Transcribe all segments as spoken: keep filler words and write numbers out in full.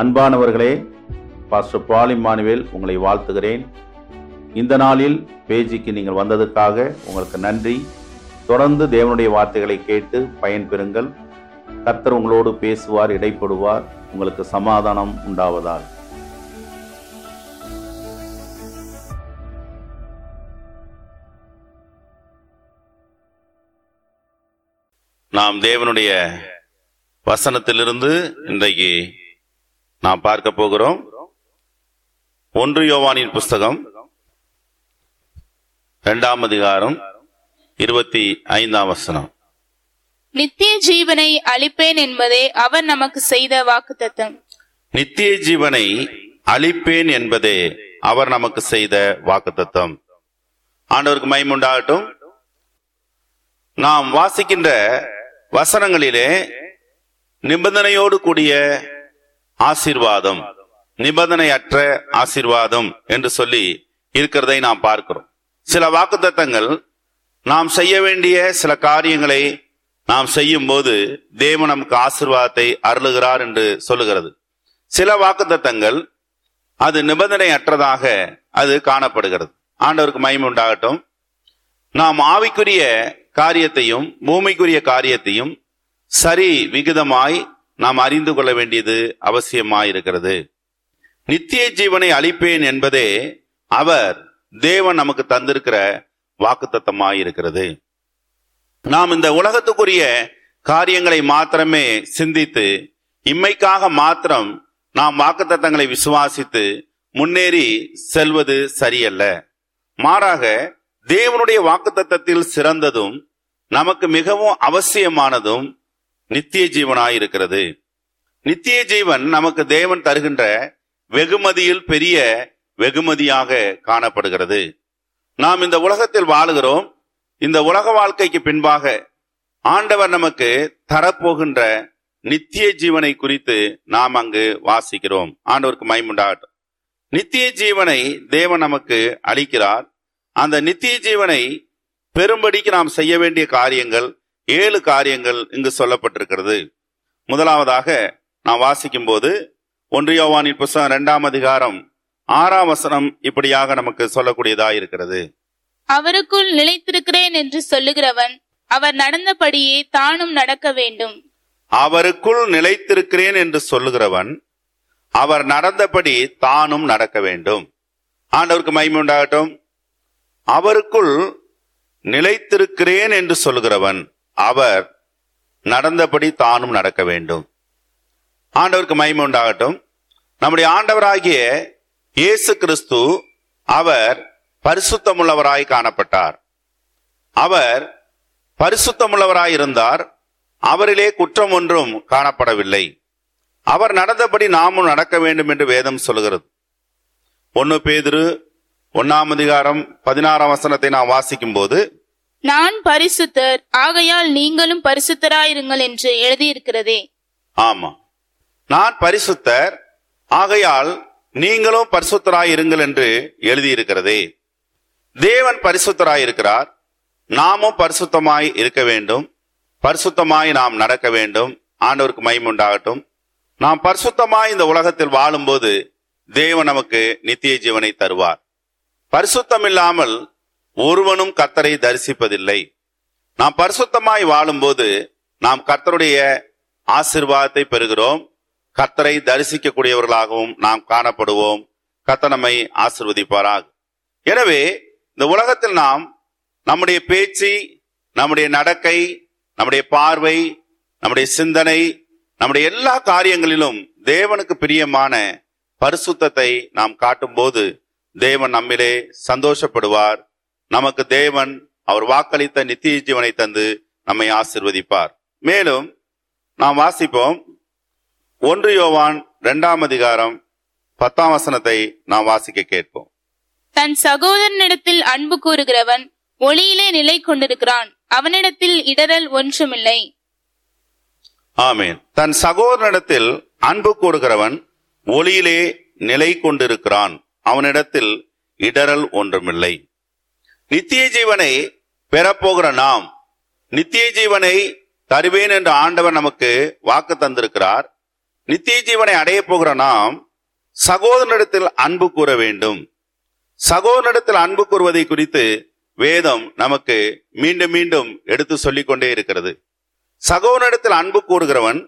அன்பானவர்களே, பாஸ்டர் பால் எம்மானுவேல் உங்களை வாழ்த்துகிறேன். இந்த நாளில் பேஜிக்கு நீங்கள் வந்ததற்காக உங்களுக்கு நன்றி. தொடர்ந்து தேவனுடைய வார்த்தைகளை கேட்டு பயன்பெறுங்கள். கர்த்தர் உங்களோடு பேசுவார், இடைப்படுவார். உங்களுக்கு சமாதானம் உண்டாவதால். நாம் தேவனுடைய வசனத்திலிருந்து இன்றைக்கு நாம் பார்க்க போகிறோம். ஒன்று யோவானின் புஸ்தகம் இரண்டாம் அதிகாரம் இருபத்தி ஐந்தாம் வசனம். நித்திய ஜீவனை அளிப்பேன் என்பதே அவன் நமக்கு செய்த வாக்குத்தத்தம். நித்திய ஜீவனை அளிப்பேன் என்பதே அவர் நமக்கு செய்த வாக்குத்தத்தம். ஆண்டவருக்கு மகிமை உண்டாகட்டும். நாம் வாசிக்கின்ற வசனங்களிலே நிபந்தனையோடு கூடிய ஆசீர்வாதம், நிபந்தனையற்ற ஆசீர்வாதம் என்று சொல்லி இருக்கிறதை நாம் பார்க்கிறோம். சில வாக்குத்தத்தங்கள் நாம் செய்ய வேண்டிய சில காரியங்களை நாம் செய்யும் போது தேவன் நமக்கு ஆசீர்வாதத்தை அருளுகிறார் என்று சொல்லுகிறது. சில வாக்குத்தத்தங்கள் அது நிபந்தனையற்றதாக அது காணப்படுகிறது. ஆண்டவருக்கு மகிமை உண்டாகட்டும். நாம் ஆவிக்குரிய காரியத்தையும் பூமிக்குரிய காரியத்தையும் சரி விகிதமாய் நாம் அறிந்து கொள்ள வேண்டியது அவசியமாயிருக்கிறது. நித்திய ஜீவனை அளிப்பேன் என்பதே அவர் தேவன் நமக்கு தந்திருக்கிற வாக்குத்தத்தமாயிருக்கிறது. நாம் இந்த உலகத்துக்குரிய காரியங்களை மாத்திரமே சிந்தித்து இம்மைக்காக மாத்திரம் நாம் வாக்குத்தத்தங்களை விசுவாசித்து முன்னேறி செல்வது சரியல்ல. மாறாக தேவனுடைய வாக்குத்தத்தத்தில் சிறந்ததும் நமக்கு மிகவும் அவசியமானதும் நித்திய ஜீவனாயிருக்கிறது. நித்திய ஜீவன் நமக்கு தேவன் தருகின்ற வெகுமதியில் பெரிய வெகுமதியாக காணப்படுகிறது. நாம் இந்த உலகத்தில் வாழுகிறோம். இந்த உலக வாழ்க்கைக்கு பின்பாக ஆண்டவர் நமக்கு தரப்போகின்ற நித்திய ஜீவனை குறித்து நாம் அங்கு வாசிக்கிறோம். ஆண்டவருக்கு மகிமை உண்டாகட்டும். நித்திய ஜீவனை தேவன் நமக்கு அளிக்கிறார். அந்த நித்திய ஜீவனை பெரும்படிக்கு நாம் செய்ய வேண்டிய காரியங்கள் ஏழு காரியங்கள் இங்கு சொல்லப்பட்டிருக்கிறது. முதலாவதாக நாம் வாசிக்கும் போது ஒன்று யோவானின் புத்தகம் இரண்டாம் அதிகாரம் ஆறாம் வசனம் இப்படியாக நமக்கு சொல்லக்கூடியதாக இருக்கிறது. அவருக்குள் நிலைத்திருக்கிறேன் என்று சொல்லுகிறவன் அவர் நடந்தபடியே தானும் நடக்க வேண்டும். அவருக்குள் நிலைத்திருக்கிறேன் என்று சொல்லுகிறவன் அவர் நடந்தபடி தானும் நடக்க வேண்டும். ஆண்டவருக்கு மகிமை உண்டாகட்டும். அவருக்குள் நிலைத்திருக்கிறேன் என்று சொல்லுகிறவன் அவர் நடந்தபடி தானும் நடக்க வேண்டும். ஆண்டவருக்கு மகிமை உண்டாகட்டும். நம்முடைய ஆண்டவராகிய இயேசு கிறிஸ்து அவர் பரிசுத்தமுள்ளவராய் காணப்பட்டார். அவர் பரிசுத்தமுள்ளவராய் இருந்தார். அவரிலே குற்றம் ஒன்றும் காணப்படவில்லை. அவர் நடந்தபடி நாமும் நடக்க வேண்டும் என்று வேதம் சொல்கிறது. ஒன்று பேதுரு ஒன்னாம் அதிகாரம் பதினாறாம் வசனத்தை நாம் வாசிக்கும் போது, நான் பரிசுத்தர் ஆகையால் நீங்களும் பரிசுத்தராயிருங்கள் என்று எழுதியிருக்கிறதே. ஆமா, நான் பரிசுத்தர் ஆகையால் நீங்களும் பரிசுத்தராயிருங்கள் என்று எழுதியிருக்கிறதே. தேவன் பரிசுத்தராயிருக்கிறார். நாமும் பரிசுத்தமாய் இருக்க வேண்டும். பரிசுத்தமாய் நாம் நடக்க வேண்டும். ஆண்டவருக்கு மகிமை உண்டாகட்டும். நாம் பரிசுத்தமாய் இந்த உலகத்தில் வாழும்போது தேவன் நமக்கு நித்திய ஜீவனை தருவார். பரிசுத்தம் இல்லாமல் ஒருவனும் கர்த்தரை தரிசிப்பதில்லை. நாம் பரிசுத்தமாய் வாழும்போது நாம் கர்த்தருடைய ஆசீர்வாதத்தை பெறுகிறோம். கர்த்தரை தரிசிக்கக்கூடியவர்களாகவும் நாம் காணப்படுவோம். கர்த்தர் நம்மை ஆசீர்வதிப்பாராக. எனவே இந்த உலகத்தில் நாம் நம்முடைய பேச்சு, நம்முடைய நடக்கை, நம்முடைய பார்வை, நம்முடைய சிந்தனை, நம்முடைய எல்லா காரியங்களிலும் தேவனுக்கு பிரியமான பரிசுத்தத்தை நாம் காட்டும்போது தேவன் நம்மிலே சந்தோஷப்படுவார். நமக்கு தேவன் அவர் வாக்களித்த நித்திய ஜீவனை தந்து நம்மை ஆசீர்வதிப்பார். மேலும் நாம் வாசிப்போம். ஒன்று யோவான் இரண்டாம் அதிகாரம் பத்தாம் வசனத்தை நாம் வாசிக்க கேட்போம். தன் சகோதரனிடத்தில் அன்பு கூறுகிறவன் ஒளியிலே நிலை கொண்டிருக்கிறான், அவனிடத்தில் இடரல் ஒன்றுமில்லை. ஆமென். தன் சகோதரனிடத்தில் அன்பு கூறுகிறவன் ஒளியிலே நிலை கொண்டிருக்கிறான், அவனிடத்தில் இடரல் ஒன்றுமில்லை. நித்திய ஜீவனை பெறப்போகிற நாம் நித்திய ஜீவனை தருவேன் என்று ஆண்டவர் நமக்கு வாக்கு தந்திருக்கிறார். நித்திய ஜீவனை அடைய போகிற நாம் சகோதரனிடத்தில் அன்பு கூற வேண்டும். சகோதரனிடத்தில் அன்பு கூறுவதை குறித்து வேதம் நமக்கு மீண்டும் மீண்டும் எடுத்து சொல்லிக் கொண்டே இருக்கிறது. சகோதரனிடத்தில் அன்பு கூறுகிறவன்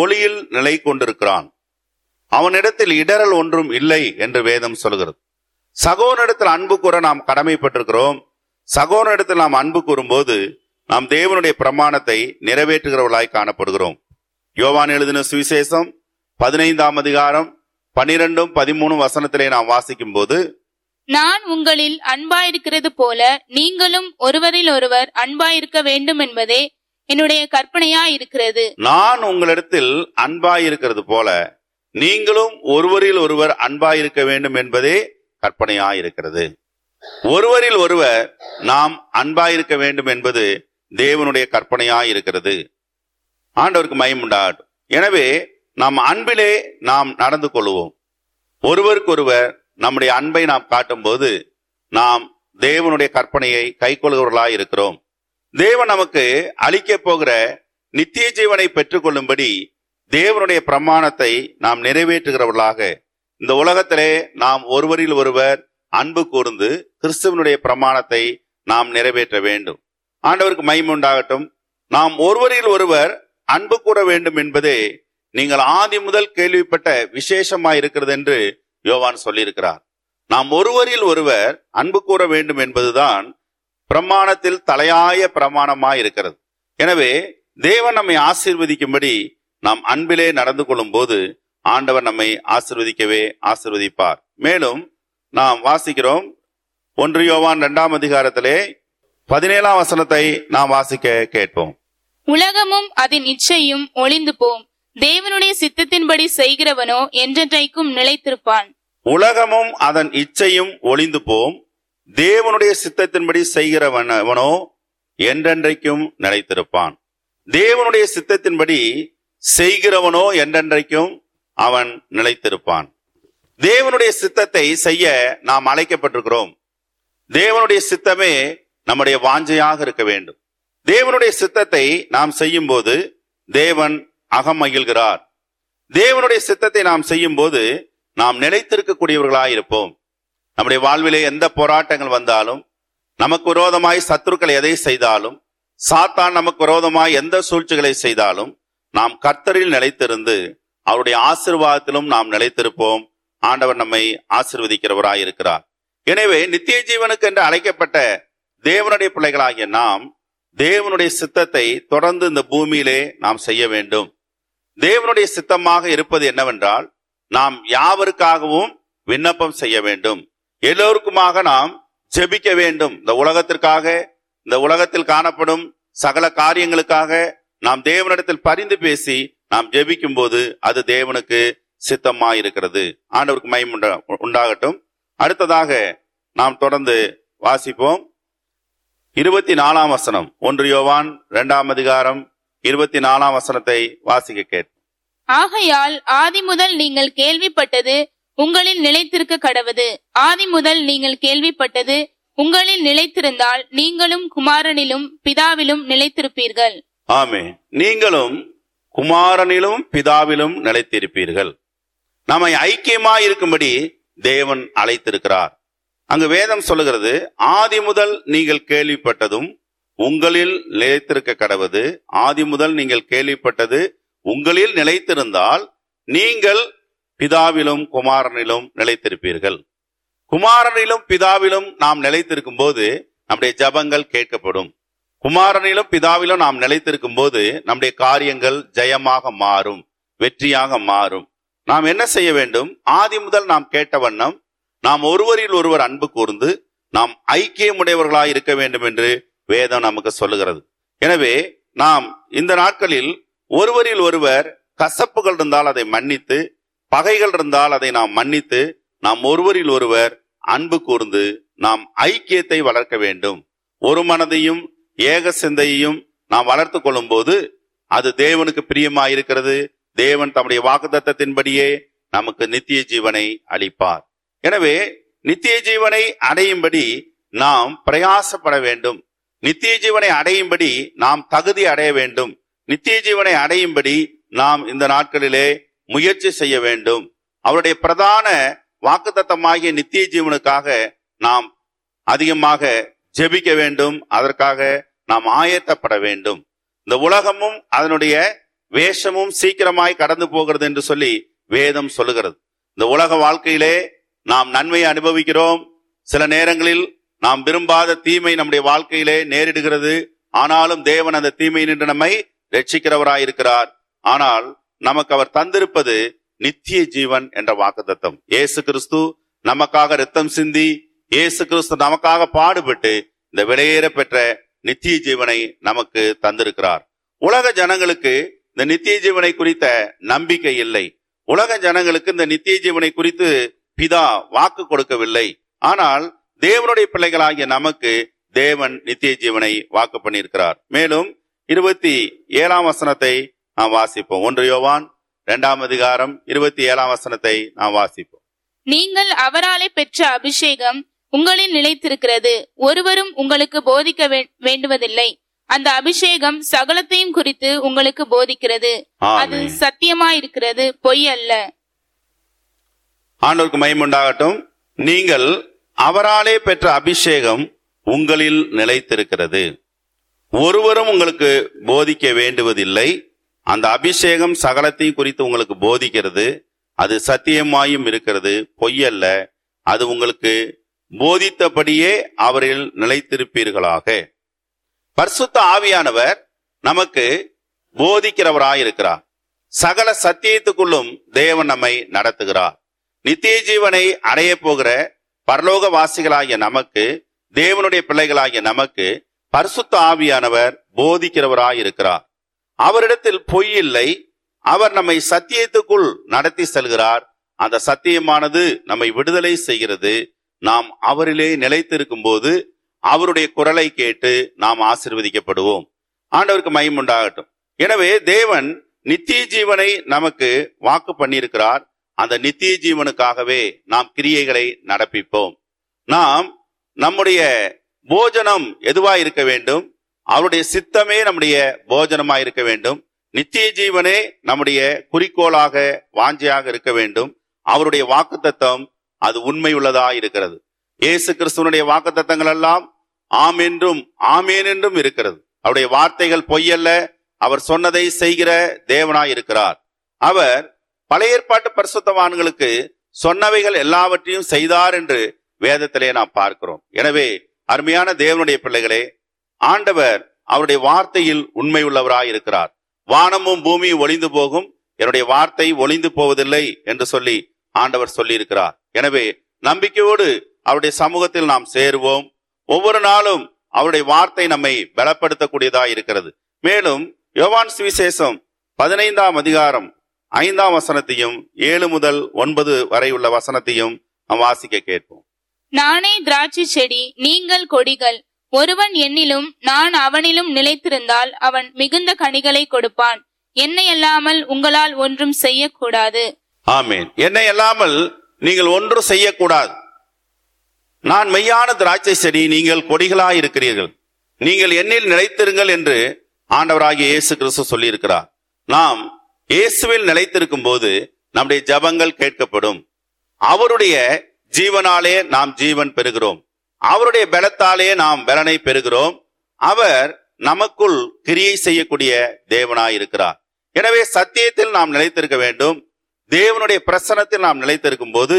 ஒளியில் நிலை கொண்டிருக்கிறான், அவனிடத்தில் இடரல் ஒன்றும் இல்லை என்று வேதம் சொல்கிறது. சகோதரனிடத்தில் அன்பு கூற நாம் கடமைப்பட்டிருக்கிறோம். சகோதரனிடத்தில் நாம் அன்பு கூறும்போது நாம் தேவனுடைய பிரமாணத்தை நிறைவேற்றுகிறவர்களாய் காணப்படுகிறோம். யோவான் எழுதின சுவிசேஷம் பதினைந்தாம் அதிகாரம் பனிரெண்டும் பதிமூணு வசனத்திலே நாம் வாசிக்கும் போது, நான் உங்களில் அன்பாயிருக்கிறது போல நீங்களும் ஒருவரில் ஒருவர் அன்பாயிருக்க வேண்டும் என்பதே என்னுடைய கற்பனையாய் இருக்கிறது. நான் உங்களிடத்தில் அன்பாயிருக்கிறது போல நீங்களும் ஒருவரில் ஒருவர் அன்பாயிருக்க வேண்டும் என்பதே கற்பனையாயிருக்கிறது. ஒருவரில் ஒருவர் நாம் அன்பாயிருக்க வேண்டும் என்பது தேவனுடைய கற்பனையாயிருக்கிறது. ஆண்டவருக்கு மகிமை உண்டாகட்டும். எனவே நாம் அன்பிலே நாம் நடந்து கொள்வோம். ஒருவருக்கொருவர் நம்முடைய அன்பை நாம் காட்டும் போது நாம் தேவனுடைய கற்பனையை கைக்கொள்கிறவர்களாய் இருக்கிறோம். தேவன் நமக்கு அளிக்க போகிற நித்திய ஜீவனை பெற்றுக்கொள்ளும்படி தேவனுடைய பிரமாணத்தை நாம் நிறைவேற்றுகிறவர்களாக இந்த உலகத்திலே நாம் ஒருவரில் ஒருவர் அன்பு கூர்ந்து கிறிஸ்துவனுடைய பிரமாணத்தை நாம் நிறைவேற்ற வேண்டும். ஆண்டவருக்கு மகிமை உண்டாகட்டும். நாம் ஒருவரில் ஒருவர் அன்பு கூற வேண்டும் என்பதே நீங்கள் ஆதி முதல் கேள்விப்பட்ட விசேஷமாய் இருக்கிறது என்று யோவான் சொல்லியிருக்கிறார். நாம் ஒருவரில் ஒருவர் அன்பு கூற வேண்டும் என்பதுதான் பிரமாணத்தில் தலையாய பிரமாணமாய் இருக்கிறது. எனவே தேவன் நம்மை ஆசீர்வதிக்கும்படி நாம் அன்பிலே நடந்து கொள்ளும் போது ஆண்டவர் நம்மை ஆசீர்வதிக்கவே ஆசீர்வதிப்பார். மேலும் நாம் வாசிக்கிறோம், ஒன்று யோவான் இரண்டாம் அதிகாரத்திலே பதினேழாம் வசனத்தை நாம் வாசிக்க கேட்போம். உலகமும் அதன் இச்சையும் ஒளிந்து போம், தேவனுடைய சித்தத்தின்படி செய்கிறவனோ என்றென்றைக்கும் நிலைத்திருப்பான். உலகமும் அதன் இச்சையும் ஒளிந்து போம், தேவனுடைய சித்தத்தின்படி செய்கிறவனோ என்றென்றைக்கும் நிலைத்திருப்பான். தேவனுடைய சித்தத்தின்படி செய்கிறவனோ என்றென்றைக்கும் அவன் நிலைத்திருப்பான். தேவனுடைய சித்தத்தை செய்ய நாம் அழைக்கப்பட்டிருக்கிறோம். தேவனுடைய சித்தமே நம்முடைய வாஞ்சையாக இருக்க வேண்டும். தேவனுடைய சித்தத்தை நாம் செய்யும் போது தேவன் அகம் மகிழ்கிறார். தேவனுடைய சித்தத்தை நாம் செய்யும் போது நாம் நிலைத்திருக்கக்கூடியவர்களாயிருப்போம். நம்முடைய வாழ்விலே எந்த போராட்டங்கள் வந்தாலும், நமக்கு விரோதமாய் சத்துருக்கள் எதை செய்தாலும், சாத்தான் நமக்கு விரோதமாய் எந்த சூழ்ச்சிகளை செய்தாலும் நாம் கர்த்தரில் நிலைத்திருந்து அவருடைய ஆசீர்வாதத்திலும் நாம் நிலைத்திருப்போம். ஆண்டவர் நம்மை ஆசீர்வதிக்கிறவராயிருக்கிறார். எனவே நித்திய ஜீவனுக்கு என்று அழைக்கப்பட்ட தேவனுடைய பிள்ளைகளாகிய நாம் தேவனுடைய சித்தத்தை தொடர்ந்து இந்த பூமியிலே நாம் செய்ய வேண்டும். தேவனுடைய சித்தமாக இருப்பது என்னவென்றால், நாம் யாவருக்காகவும் விண்ணப்பம் செய்ய வேண்டும். எல்லோருக்குமாக நாம் ஜெபிக்க வேண்டும். இந்த உலகத்திற்காக, இந்த உலகத்தில் காணப்படும் சகல காரியங்களுக்காக நாம் தேவனிடத்தில் பரிந்து பேசி நாம் ஜெபிக்கும் போது அது தேவனுக்கு சித்தமாயிருக்கிறது. ஆண்டவருக்கு மகிமை உண்டாகட்டும். அடுத்ததாக நாம் தொடர்ந்து வாசிப்போம். இருபத்தி நாலாம் வசனம், ஒன்று யோவான் இரண்டாம் அதிகாரம் இருபத்தி நாலாம் வசனத்தை வாசிக்க கேட்போம். ஆகையால் ஆதி முதல் நீங்கள் கேள்விப்பட்டது உங்களில் நிலைத்திருக்க கடவது. ஆதி முதல் நீங்கள் கேள்விப்பட்டது உங்களில் நிலைத்திருந்தால் நீங்களும் குமாரனிலும் பிதாவிலும் நிலைத்திருப்பீர்கள். ஆமே, நீங்களும் குமாரனிலும் பிதாவிலும் நிலைத்திருப்பீர்கள். நம்மை ஐக்கியமாய் இருக்கும்படி தேவன் அழைத்திருக்கிறார். அங்கு வேதம் சொல்லுகிறது, ஆதி முதல் நீங்கள் கேள்விப்பட்டதும் உங்களில் நிலைத்திருக்க கடவது. ஆதி முதல் நீங்கள் கேள்விப்பட்டது உங்களில் நிலைத்திருந்தால் நீங்கள் பிதாவிலும் குமாரனிலும் நிலைத்திருப்பீர்கள். குமாரனிலும் பிதாவிலும் நாம் நிலைத்திருக்கும் போது நம்முடைய ஜபங்கள் கேட்கப்படும். குமாரனிலும் பிதாவிலும் நாம் நிலைத்திருக்கும் போது நம்முடைய காரியங்கள் ஜெயமாக மாறும், வெற்றியாக மாறும். நாம் என்ன செய்ய வேண்டும்? ஆதி முதல் நாம் கேட்ட வண்ணம் நாம் ஒருவரில் ஒருவர் அன்பு கூர்ந்து நாம் ஐக்கியமுடையவர்களாய் இருக்க வேண்டும் என்று வேதம் நமக்கு சொல்லுகிறது. எனவே நாம் இந்த நாட்களில் ஒருவரில் ஒருவர் கசப்புகள் இருந்தால் அதை மன்னித்து, பகைகள் இருந்தால் அதை நாம் மன்னித்து, நாம் ஒருவரில் ஒருவர் அன்பு கூர்ந்து நாம் ஐக்கியத்தை வளர்க்க வேண்டும். ஒரு மனதையும் ஏக சிந்தையையும் நாம் வளர்த்து கொள்ளும் போது அது தேவனுக்கு பிரியமாயிருக்கிறது. தேவன் தம்முடைய வாக்குத்தத்தத்தின்படியே நமக்கு நித்திய ஜீவனை அளிப்பார். எனவே நித்திய ஜீவனை அடையும்படி நாம் பிரயாசப்பட வேண்டும். நித்திய ஜீவனை அடையும்படி நாம் தகுதி அடைய வேண்டும். நித்திய ஜீவனை அடையும்படி நாம் இந்த நாட்களிலே முயற்சி செய்ய வேண்டும். அவருடைய பிரதான வாக்குத்தத்தமாகிய நித்திய ஜீவனுக்காக நாம் அதிகமாக ஜெபிக்க வேண்டும். அதற்காக நாம் ஆயத்தப்பட வேண்டும். இந்த உலகமும் அதனுடைய வேஷமும் சீக்கிரமாய் கடந்து போகிறது என்று சொல்லி வேதம் சொல்லுகிறது. இந்த உலக வாழ்க்கையிலே நாம் நன்மையை அனுபவிக்கிறோம். சில நேரங்களில் நாம் விரும்பாத தீமை நம்முடைய வாழ்க்கையிலே நேரிடுகிறது. ஆனாலும் தேவன் அந்த தீமை நின்று நம்மை ரட்சிக்கிறவராயிருக்கிறார். ஆனால் நமக்கு அவர் தந்திருப்பது நித்திய ஜீவன் என்ற வாக்குத்தத்தம். இயேசு கிறிஸ்து நமக்காக இரத்தம் சிந்தி, இயேசு கிறிஸ்து நமக்காக பாடுபட்டு இந்த விலையேற பெற்ற நித்திய ஜீவனை நமக்கு தந்திருக்கிறார். உலக ஜனங்களுக்கு இந்த நித்திய ஜீவனை குறித்த நம்பிக்கை இல்லை. உலக ஜனங்களுக்கு இந்த நித்திய ஜீவனை குறித்து பிதா வாக்கு கொடுக்கவில்லை. ஆனால் தேவனுடைய பிள்ளைகளாகிய நமக்கு தேவன் நித்திய ஜீவனை வாக்கு பண்ணியிருக்கிறார். மேலும் இருபத்தி ஏழாம் வசனத்தை நாம் வாசிப்போம். ஒன்று யோவான் இரண்டாம் அதிகாரம் இருபத்தி ஏழாம் வசனத்தை நாம் வாசிப்போம். நீங்கள் அவராலே பெற்ற அபிஷேகம் உங்களில் நிலைத்திருக்கிறது, ஒருவரும் உங்களுக்கு போதிக்க வேண்டுவதில்லை. அந்த அபிஷேகம் சகலத்தையும் குறித்து உங்களுக்கு போதிக்கிறது, அது சத்தியமாயிருக்கிறது, பொய் அல்ல. ஆண்டவருக்கு மகிமை உண்டாகட்டும். நீங்கள் அவராலே பெற்ற அபிஷேகம் உங்களில் நிலைத்திருக்கிறது, ஒருவரும் உங்களுக்கு போதிக்க வேண்டுவதில்லை. அந்த அபிஷேகம் சகலத்தையும் குறித்து உங்களுக்கு போதிக்கிறது, அது சத்தியமாயும் இருக்கிறது, பொய்யல்ல. அது உங்களுக்கு போதித்தபடியே அவரில் நிலைத்திருப்பீர்களாக. பரிசுத்த ஆவியானவர் நமக்கு போதிக்கிறவராயிருக்கிறார். சகல சத்தியத்துக்குள்ளும் தேவன் நம்மை நடத்துகிறார். நித்திய ஜீவனை அடைய போகிற பரலோக வாசிகளாகிய நமக்கு, தேவனுடைய பிள்ளைகளாகிய நமக்கு பரிசுத்த ஆவியானவர் போதிக்கிறவராயிருக்கிறார். அவரிடத்தில் பொய் இல்லை. அவர் நம்மை சத்தியத்துக்குள் நடத்தி செல்கிறார். அந்த சத்தியமானது நம்மை விடுதலை செய்கிறது. நாம் அவரிலே நிலைத்திருக்கும் போது அவருடைய குரலை கேட்டு நாம் ஆசீர்வதிக்கப்படுவோம். ஆண்டவருக்கு மகிமை உண்டாகட்டும். எனவே தேவன் நித்திய ஜீவனை நமக்கு வாக்கு பண்ணியிருக்கிறார். அந்த நித்திய ஜீவனுக்காகவே நாம் கிரியைகளை நடப்பிப்போம். நாம் நம்முடைய போஜனம் எதுவாக இருக்க வேண்டும்? அவருடைய சித்தமே நம்முடைய போஜனமாக இருக்க வேண்டும். நித்திய ஜீவனே நம்முடைய குறிக்கோளாக, வாஞ்சையாக இருக்க வேண்டும். அவருடைய வாக்குத்தத்தம் அது உண்மை உள்ளதாக இருக்கிறது. இயேசு கிறிஸ்துவனுடைய வாக்குத்தத்தங்கள் எல்லாம் ஆம் என்றும் ஆமேன் என்றும் இருக்கிறது. அவருடைய வார்த்தைகள் பொய்யல்ல. அவர் சொன்னதை செய்கிற தேவனாய் இருக்கிறார். அவர் பழைய ஏற்பாட்டு பரிசுத்தவான்களுக்கு சொன்னவைகள் எல்லாவற்றையும் செய்தார் என்று வேதத்திலே நாம் பார்க்கிறோம். எனவே அருமையான தேவனுடைய பிள்ளைகளே, ஆண்டவர் அவருடைய வார்த்தையில் உண்மை உள்ளவராயிருக்கிறார். வானமும் பூமியும் ஒளிந்து போகும், என்னுடைய வார்த்தை ஒளிந்து போவதில்லை என்று சொல்லி ஆண்டவர் சொல்லியிருக்கிறார். எனவே நம்பிக்கையோடு அவருடைய சமூகத்தில் நாம் சேருவோம். ஒவ்வொரு நாளும் அவருடைய வார்த்தை நம்மை பலப்படுத்தக்கூடியதாக இருக்கிறது. மேலும் யோவான் சுவிசேஷம் பதினைந்தாம் அதிகாரம் ஐந்தாம் வசனத்தையும் ஏழு முதல் ஒன்பது வரை உள்ள வசனத்தையும் நாம் வாசிக்க கேட்போம். நானே திராட்சை செடி, நீங்கள் கொடிகள். ஒருவன் என்னிலும் நான் அவனிலும் நிலைத்திருந்தால் அவன் மிகுந்த கனிகளை கொடுப்பான். என்னை அல்லாமல் உங்களால் ஒன்றும் செய்யக்கூடாது. ஆமென். என்னை அல்லாமல் நீங்கள் ஒன்றும் செய்யக்கூடாது. நான் மெய்யான திராட்சை செடி, நீங்கள் கொடிகளாய் இருக்கிறீர்கள். நீங்கள் என்னில் நிலைத்திருங்கள் என்று ஆண்டவராகிய இயேசு கிறிஸ்து சொல்லியிருக்கிறார். நாம் இயேசுவில் நிலைத்திருக்கும் போது நம்முடைய ஜபங்கள் கேட்கப்படும். அவருடைய ஜீவனாலே நாம் ஜீவன் பெறுகிறோம். அவருடைய பலத்தாலே நாம் பலனை பெறுகிறோம். அவர் நமக்குள் கிரியை செய்யக்கூடிய தேவனாயிருக்கிறார். எனவே சத்தியத்தில் நாம் நிலைத்திருக்க வேண்டும். தேவனுடைய பிரசன்னத்தில் நாம் நிலைத்திருக்கும் போது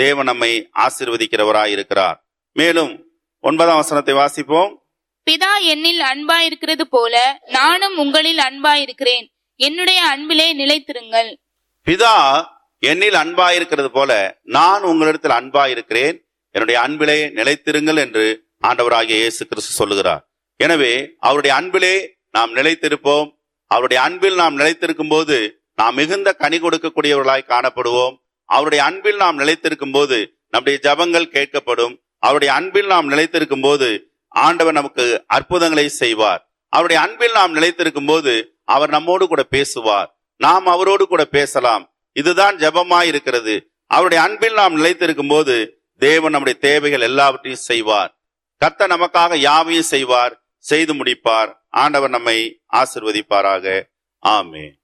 தேவன் நம்மை ஆசீர்வதிக்கிறவராயிருக்கிறார். மேலும் ஒன்பதாம் வசனத்தை வாசிப்போம். பிதா என்னில் அன்பாயிருக்கிறது போல நானும் உங்களில் அன்பாயிருக்கிறேன். என்னுடைய அன்பிலே நிலைத்திருங்கள். பிதா என்னில் அன்பாயிருக்கிறது போல நான் உங்களிடத்தில் அன்பாயிருக்கிறேன். என்னுடைய அன்பிலே நிலைத்திருங்கள் என்று ஆண்டவராகிய இயேசு கிறிஸ்து சொல்லுகிறார். எனவே அவருடைய அன்பிலே நாம் நிலைத்திருப்போம். அவருடைய அன்பில் நாம் நிலைத்திருக்கும் போது நாம் மிகுந்த கனி கொடுக்கக்கூடியவர்களாய் காணப்படுவோம். அவருடைய அன்பில் நாம் நிலைத்திருக்கும் போது நம்முடைய ஜபங்கள் கேட்கப்படும். அவருடைய அன்பில் நாம் நிலைத்திருக்கும் போது ஆண்டவர் நமக்கு அற்புதங்களை செய்வார். அவருடைய அன்பில் நாம் நிலைத்திருக்கும் போது அவர் நம்மோடு கூட பேசுவார். நாம் அவரோடு கூட பேசலாம். இதுதான் ஜபமாய் இருக்கிறது. அவருடைய அன்பில் நாம் நிலைத்திருக்கும் போது தேவன் நம்முடைய தேவைகள் எல்லாவற்றையும் செய்வார். கர்த்தர் நமக்காக யாவையும் செய்வார், செய்து முடிப்பார். ஆண்டவர் நம்மை ஆசீர்வதிப்பாராக. ஆமென்.